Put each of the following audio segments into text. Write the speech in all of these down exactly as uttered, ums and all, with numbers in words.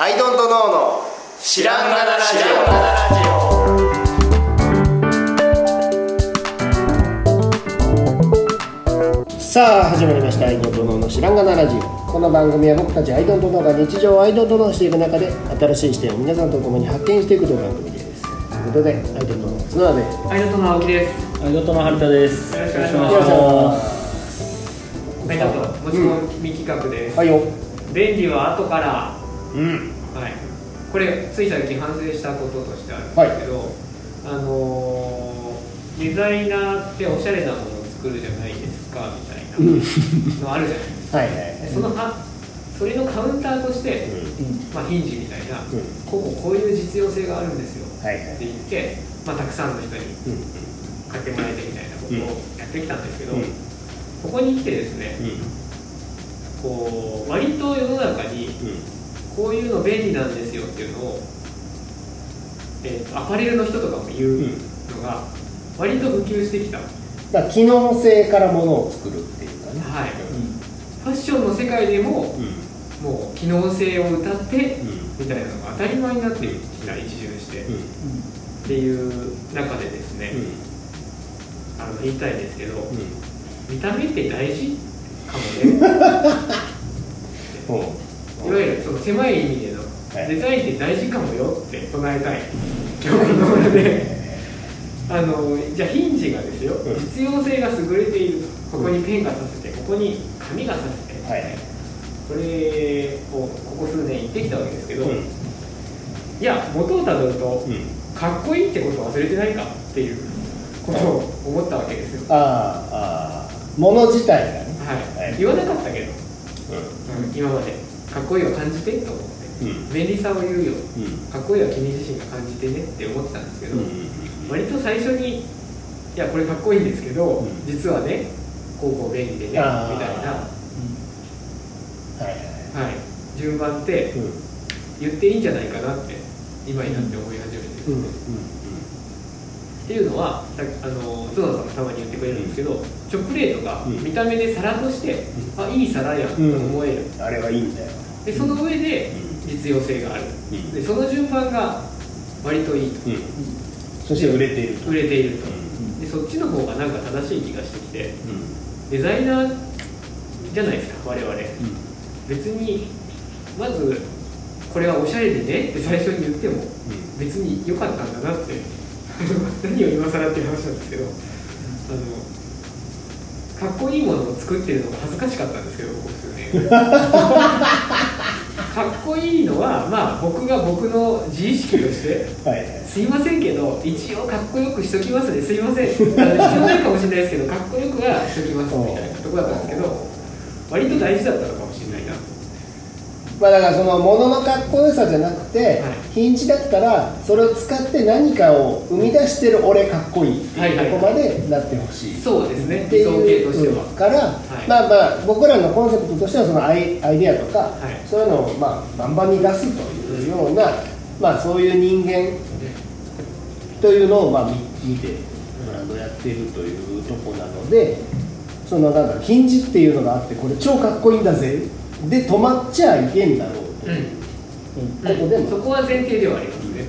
アイドントノーの知らんがなラジオ。さあ始まりました、アイドントノーの知らんがなラジオ。この番組は僕たちアイドントノーが日常をアイドントノーしていく中で新しい視点を皆さんと共に発見していくという番組です。ということで、アイドントノーの角田です。アイドントノー青木です。アイドントノー春田です。よろしくお願いします。はい、ちょっと持ち込み企画です。はいよ、便利は後から、うんはい、これつい最近反省したこととしてあるんですけど、はい、あのー、デザイナーっておしゃれなものを作るじゃないですかみたいなのあるじゃないですかはいはい、はい、そのはそれのカウンターとして、うんまあ、ヒンジみたいな、うん、こここういう実用性があるんですよ、はいはい、って言って、まあ、たくさんの人に買ってもらえてみたいなことをやってきたんですけど、うん、ここに来てですね、うんこう割と世の中にこういうの便利なんですよっていうのを、えー、アパレルの人とかも言うのが割と普及してきた、だから機能性からものを作るっていうかね、はいうん、ファッションの世界でも、うん、もう機能性を謳ってみたいなのが当たり前になってきた、一巡して、うん、っていう中でですね、うん、あの言いたいんですけど、うん、見た目って大事かもねいわゆるその狭い意味でのデザインって大事かもよって唱えたい今日の中であのじゃあヒンジがですよ、実用性が優れている、ここにペンがさせて、ここに紙がさせて、はい、これをここ数年言ってきたわけですけど、うん、いや元をたどると、うん、かっこいいってことを忘れてないかっていうことを思ったわけですよ。ああもの自体がはい、言わなかったけど、うん、今までかっこいいは感じてと思って、うん、便利さを言うよ、うん、かっこいいは君自身が感じてねって思ってたんですけど、うん、割と最初にいやこれかっこいいんですけど、うん、実はねこうこう便利でねみたいな、はいはい、順番って言っていいんじゃないかなって今になって思い始めてる、うんうんうん、っていうのはあの角田さんがたまに言ってくれるんですけど、うん、チョコレートが見た目で皿として、うん、あいい皿やんと思える、うん、あれはいいんだよ、でその上で実用性がある、うん、でその順番が割といいと、うん、そして売れていると売れていると、うん、でそっちの方がなんか正しい気がしてきて、うん、デザイナーじゃないですか我々、うん、別にまずこれはおしゃれでねって最初に言っても別に良かったんだなって何を今更っていう話なんですけど、あのかっこいいものを作ってるのが恥ずかしかったんですけど、ここ数年かっこいいのは、まあ、僕が僕の自意識としてはい、はい、すいませんけど一応かっこよくしときますね、すいません必要ないかもしれないですけどかっこよくはしときますみたいなとこだったんですけど、割と大事だったのかもしれないな。まあ、だからその物のかっこよさじゃなくて、はい、ヒンジだったらそれを使って何かを生み出してる俺かっこいいっていうとこまでなってほしい、そうですね、理想形としてはから、はい、まあまあ僕らのコンセプトとしてはそのアイ、アイデアとか、はい、そういうのをまあバンバンに出すというような、まあ、そういう人間というのをまあ見てブランドやってるというとこなので、そのなんかヒンジっていうのがあってこれ超かっこいいんだぜで止まっちゃいけんだろうと、うんうん、でもそこは前提ではありますね、うん、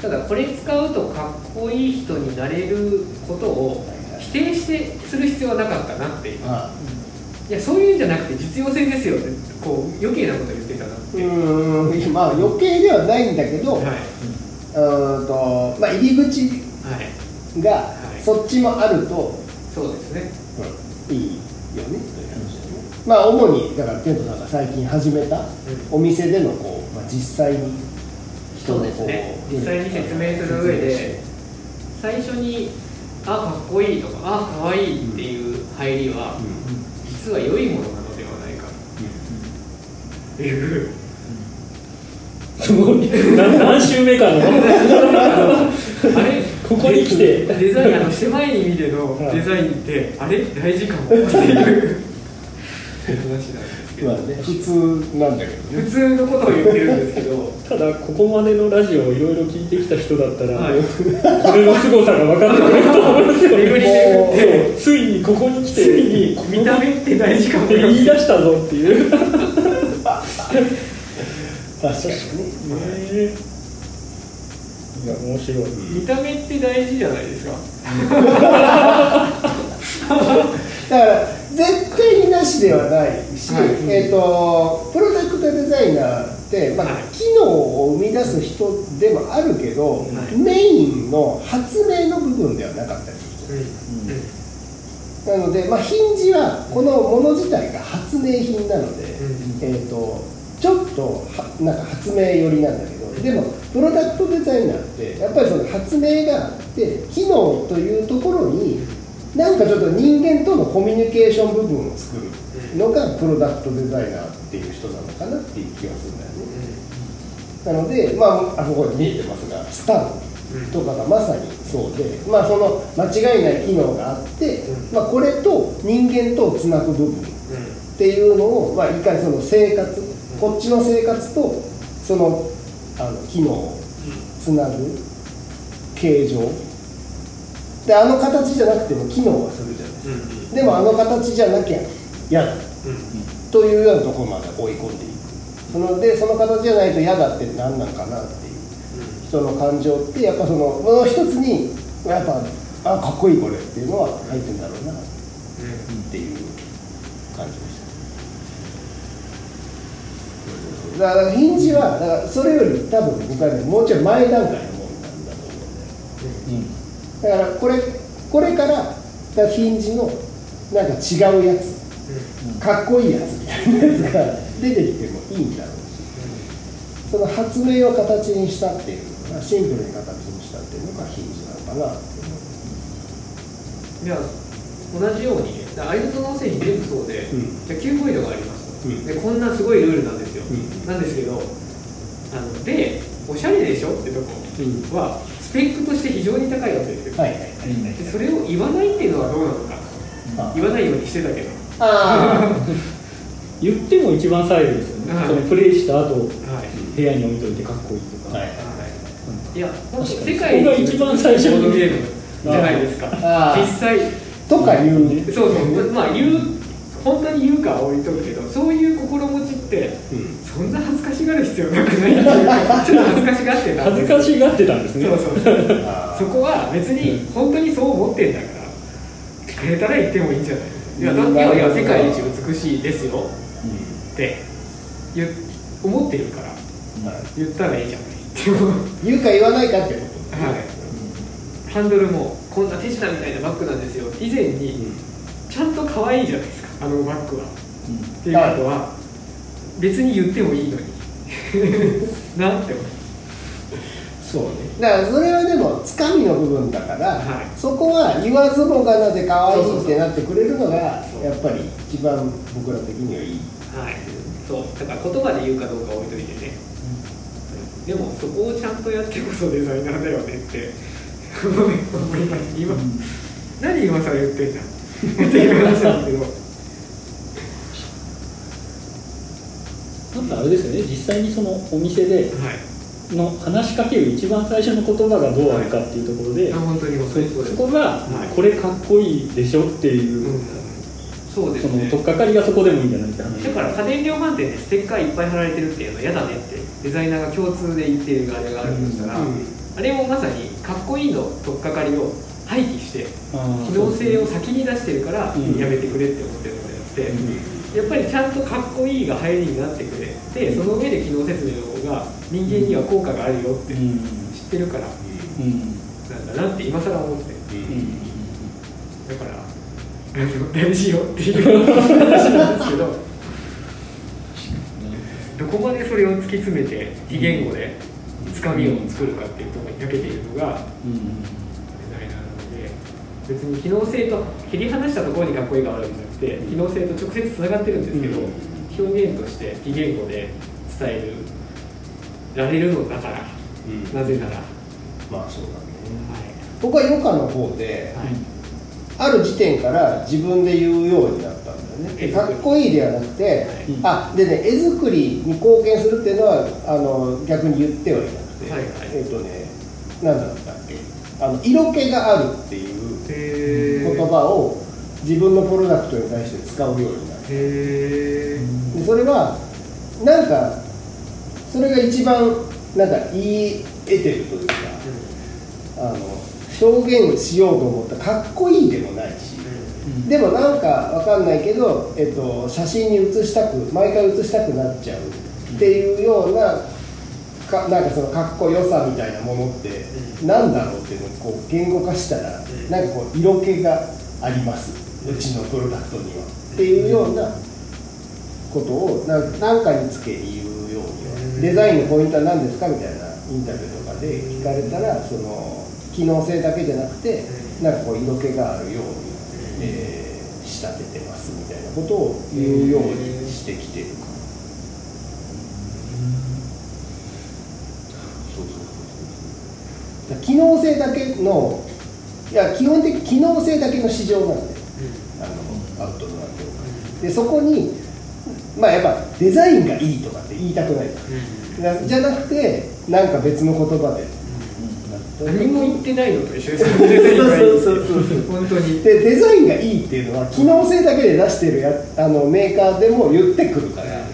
ただこれ使うとかっこいい人になれることを否定してする必要はなかったなって今、はいはい、いやそういうんじゃなくて実用性ですよってこう余計なこと言ってたなって、うーん、まあ、余計ではないんだけど、はい、うんとまあ、入り口がそっちもあると、はいはい、そうですね、うん、いいよねという話ですね。まあ、主にだからテントさんが最近始めたお店でのこう、まあ、実際に人のこう、そうですね、実際に説明する上で最初にあかっこいいとかあかわいいっていう入りは、うん、実は良いものなのではないかっていう、うん、すごい何週目かのあれここに来てデザインあの狭い意味でのデザインってあれ大事かもっていう話なんですけど、まあね、普通なんだけど、ね、普通のことを言ってるんですけどただここまでのラジオをいろいろ聞いてきた人だったら、はい、これの凄さが分かってくれると思うんですよねついにここに来てついに見た目って大事かもって言い出したぞっていう確かにね。いや面白い。見た目って大事じゃないですか。だから絶対になしではないし、はい、えーと、プロダクトデザイナーって、まあ、はい、機能を生み出す人でもあるけど、はい、メインの発明の部分ではなかったりする。うんうん、なので、まあ、ヒンジはこのもの自体が発明品なので、うん、えーと、ちょっとなんか発明寄りなんだけど、でもプロダクトデザイナーってやっぱりその発明があって機能というところになんかちょっと人間とのコミュニケーション部分を作るのがプロダクトデザイナーっていう人なのかなっていう気がするんだよね。うん、なので、まあ、あそこに見えてますがスタンとかがまさにそうで、まあ、その間違いない機能があって、まあ、これと人間とをつなぐ部分っていうのを、まあ、いかにその生活、こっちの生活とそのあの機能をつなぐ形状で、あの形じゃなくても機能はするじゃないですか、うんうん、でもあの形じゃなきゃ嫌だ、うんうん、というようなところまで追い込んでいくので、その形じゃないと嫌だって何なのかなっていう人の感情って、やっぱそのもの一つにやっぱあかっこいいこれっていうのは入ってるんだろうなっていう感じでした。だからヒンジはだからそれより多分僕はねもうちょい前段階のものなんだと思うんだよね。だからこれ、これからだからヒンジのなんか違うやつ、かっこいいやつみたいなやつが出てきてもいいんだろうし、その発明を形にしたっていうのがシンプルに形にしたっていうのがヒンジなのかなって思う。いや同じようにアイドルの製品全部そうで、うん、じゃあキューボイドがあります。でこんなすごいルールなんですよ、うん、なんですけど、あのでおしゃれでしょってとこはスペックとして非常に高いわけですよ、はいはいはい、でそれを言わないっていうのはどうなのか、うん、言わないようにしてたけどあ言っても一番最後ですよね、はい、そのプレイした後、はい、部屋に置いといてかっこいいとか、はいはいはい、いや世界が一番最初のゲームじゃないですか実際とか言うね、そうそう、まあ言う本当に言うかは置いとくけど、そういう心持ちって、うん、そんな恥ずかしがる必要なくないちょっと恥ずかしがってた恥ずかしがってたんですね。そうそうそうそこは別に本当にそう思ってんだからくれたら言ってもいいんじゃない。いやだっていや世界一美しいですよ、うん、って思ってるから、うん、言ったらいいじゃない言うか言わないかってこと、はい、ハンドルもこんな手品みたいなバッグなんですよ以前に、うん、ちゃんと可愛いじゃないですかあのバッグは、うん、っていうことは別に言ってもいいのになって思う。そうね、だからそれはでもつかみの部分だから、はい、そこは言わずもがなで可愛いってなってくれるのがやっぱり一番僕ら的にはいい、はい、そうだから言葉で言うかどうか置いといてね、うん、でもそこをちゃんとやってこそデザイナーだよねって思いました今、うん、何今さら言ってんじゃんっていう話なんですけど、なんかあれですよね、実際にそのお店での話しかける一番最初の言葉がどうあるかっていうところで、はい、そこがこれかっこいいでしょっていう、うん、そうですね、その取っかかりがそこでもいいんじゃないかな。だから家電量販店でステッカーいっぱい貼られてるっていうの嫌だねってデザイナーが共通で言ってるあれがあるとしたら、うんうん、あれもまさにかっこいいの取っかかりを廃棄して機能性を先に出してるからやめてくれって思ってるのであって、うん、やっぱりちゃんとかっこいいが入りになってくれて、その上で機能説明の方が人間には効果があるよって知ってるから、うん、なんだなって今更思って、うん、だから大事よっていう話なんですけどどこまでそれを突き詰めて非言語でつかみを作るかっていうところに長けているのが、うん、別に機能性と切り離したところにかっこいいがあるんじゃなくて、機能性と直接つながってるんですけど、うん、表現として非言語で伝えるられるのだから、うん、なぜならまあそうだね、はい、僕はヨカの方で、はい、ある時点から自分で言うようになったんだよね。かっこいいではなくて、はい、あでね絵作りに貢献するっていうのはあの逆に言ってはいなくて、はいはい、えっとね何だったっけあの色気があるっていう言葉を自分のプロダクトに対して使うようになる。でそれはなんかそれが一番なんか言い得てるというか、うん、あの表現しようと思ったらかっこいいでもないし、うん、でもなんかわかんないけど、えっと、写真に写したく毎回写したくなっちゃうっていうような、かなんかそのかっこよさみたいなものってなんだろうっていうのをこう言語化したらなんかこう色気がありますうちのプロダクトにはっていうようなことを何かにつけ言うように、デザインのポイントは何ですかみたいなインタビューとかで聞かれたら、その機能性だけじゃなくてなんかこう色気があるように、えー、仕立ててますみたいなことを言うようにしてきてるか。機能性だけの、いや基本的に機能性だけの市場なんで、うん、あのアウトドア業界で、そこにまあやっぱデザインがいいとかって言いたくない、うん、じゃなくてなんか別の言葉で、うん、何も言ってないのと一緒ですデザインがいいそうそうそうそう本当にでデザインがいいっていうのは機能性だけで出してるやあのメーカーでも言ってくるから、うん、なるほ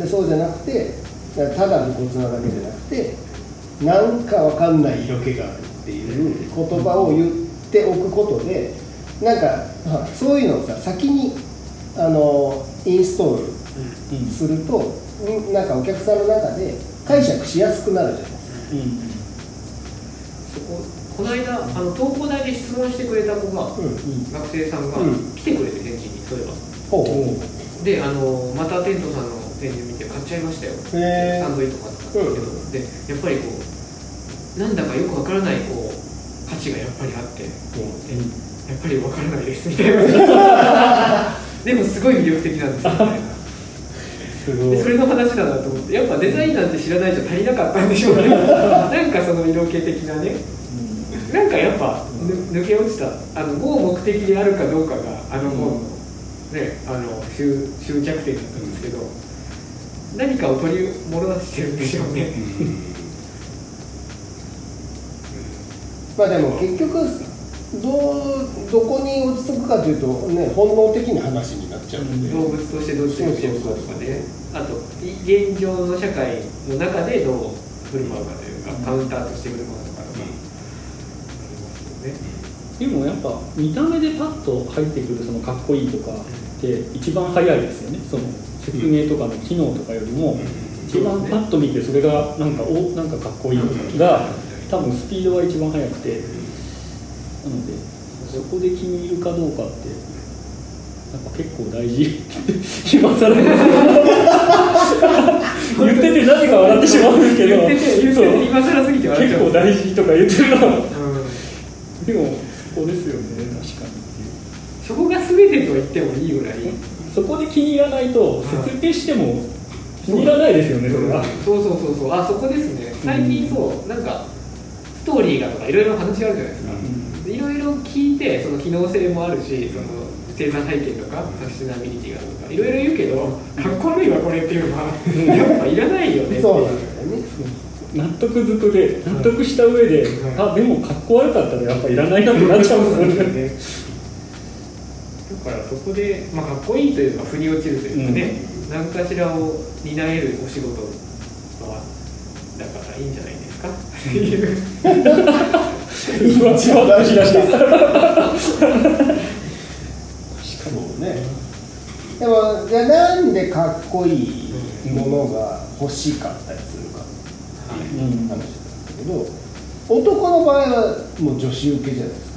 どね。そうで、そうじゃなくてただ無骨なだけじゃなくて、なんかわかんない色気があるっていう言葉を言っておくことで、なんかそういうのをさ先にあのインストールすると、なんかお客さんの中で解釈しやすくなるじゃないですか。うん、そこ、この間あの東工大で質問してくれた子が、うん、学生さんが来てくれて展示に、そういえば。ほうほうで、あのまたテントさんの展示見て買っちゃいましたよ、サンドイッチとかだったけど、うん、でやっぱりこうなんだかよくわからないこう価値がやっぱりあって、うん、やっぱりわからないですみたいなでもすごい魅力的なんですみたいなすごいでそれの話だなと思って、やっぱデザインなんて知らないじゃ足りなかったんでしょうねなんかその色気的なね、うん、なんかやっぱ、うん、抜け落ちたあの某目的であるかどうかがあの本の、うん、ね、あの終着点だったんですけど、何かを取り戻してるんでしょうねまあでも結局 ど, どこに落ち着くかというと、ね、本能的な話になっちゃうので、動物としてどうして生きてるかとかね、あと現状の社会の中でどう振る舞うかというか、うん、カウンターとして振る舞うとかとか、うん、でもやっぱ見た目でパッと入ってくるそのかっこいいとかって一番早いですよね、その説明とかの機能とかよりも一番パッと見てそれがなんかおなんかかっこいいのが多分スピードが一番速くて、なのでそこで気に入るかどうかってなんか結構大事今更です言っててなぜか笑ってしまうんですけど言ってて言ってて今更すぎて笑っちゃう、結構大事とか言ってるの、うん、でもそこですよね、確かにそこが全てと言ってもいいぐらい、そこで気に入らないと設定しても気に入らないですよね、それは。そうそうそうそう、あそこですね。最近そうなんかストーリーがとかいろいろ話があるじゃないですか。いろいろ聞いてその機能性もあるし、その生産背景とかサステナビリティがとかいろいろ言うけど、かっこいいわこれっていうのはやっぱいらないよね。そうなんだよね。納得づくで納得した上で、あでもかっこ悪かったらやっぱいらないなってなっちゃうんですよね。だからそこで、まあ、かっこいいというか腑に落ちるというかね、うん、何かしらを担えるお仕事はだからいいんじゃないですかっていう今違う話だしたしかもね、でもじゃあなんでかっこいいものが欲しかったりするかっていう話なんだけど、うん、男の場合はもう女子受けじゃないですか。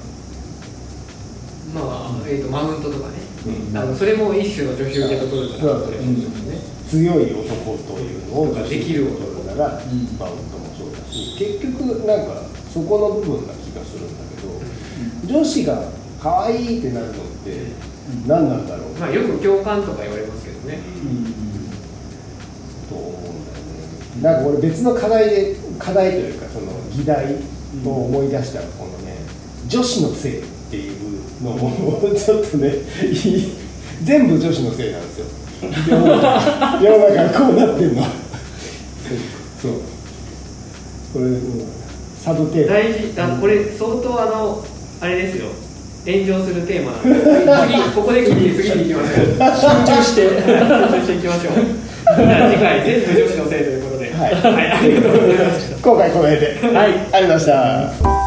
まあえー、とマウントとかね、うん、あのそれも一種の女子受けと取るから、うん、それもね、強い男というのをできる男だから、うん、マウントもそうだし、結局なんかそこの部分な気がするんだけど、うん、女子が可愛いってなるのって何なんだろう、うん、まあ、よく共感とか言われますけどね、うん、と思うんだよね。なんか俺別の課題で課題というかその議題を思い出したら、このね、女子のせいっていうのもちょっとね、全部女子のせいなんですよ世の中、世の中こうなってんのそう、これ、うん、サブテープ大事だ、これ相当あのあれですよ、炎上するテーマなので、次ここで切って次に行きましょう。集中して集中していきましょう。じゃあ次回全部女子のせいということで、はい、はい、ありがとうございました。今回この辺で、はい、ありがとうございました。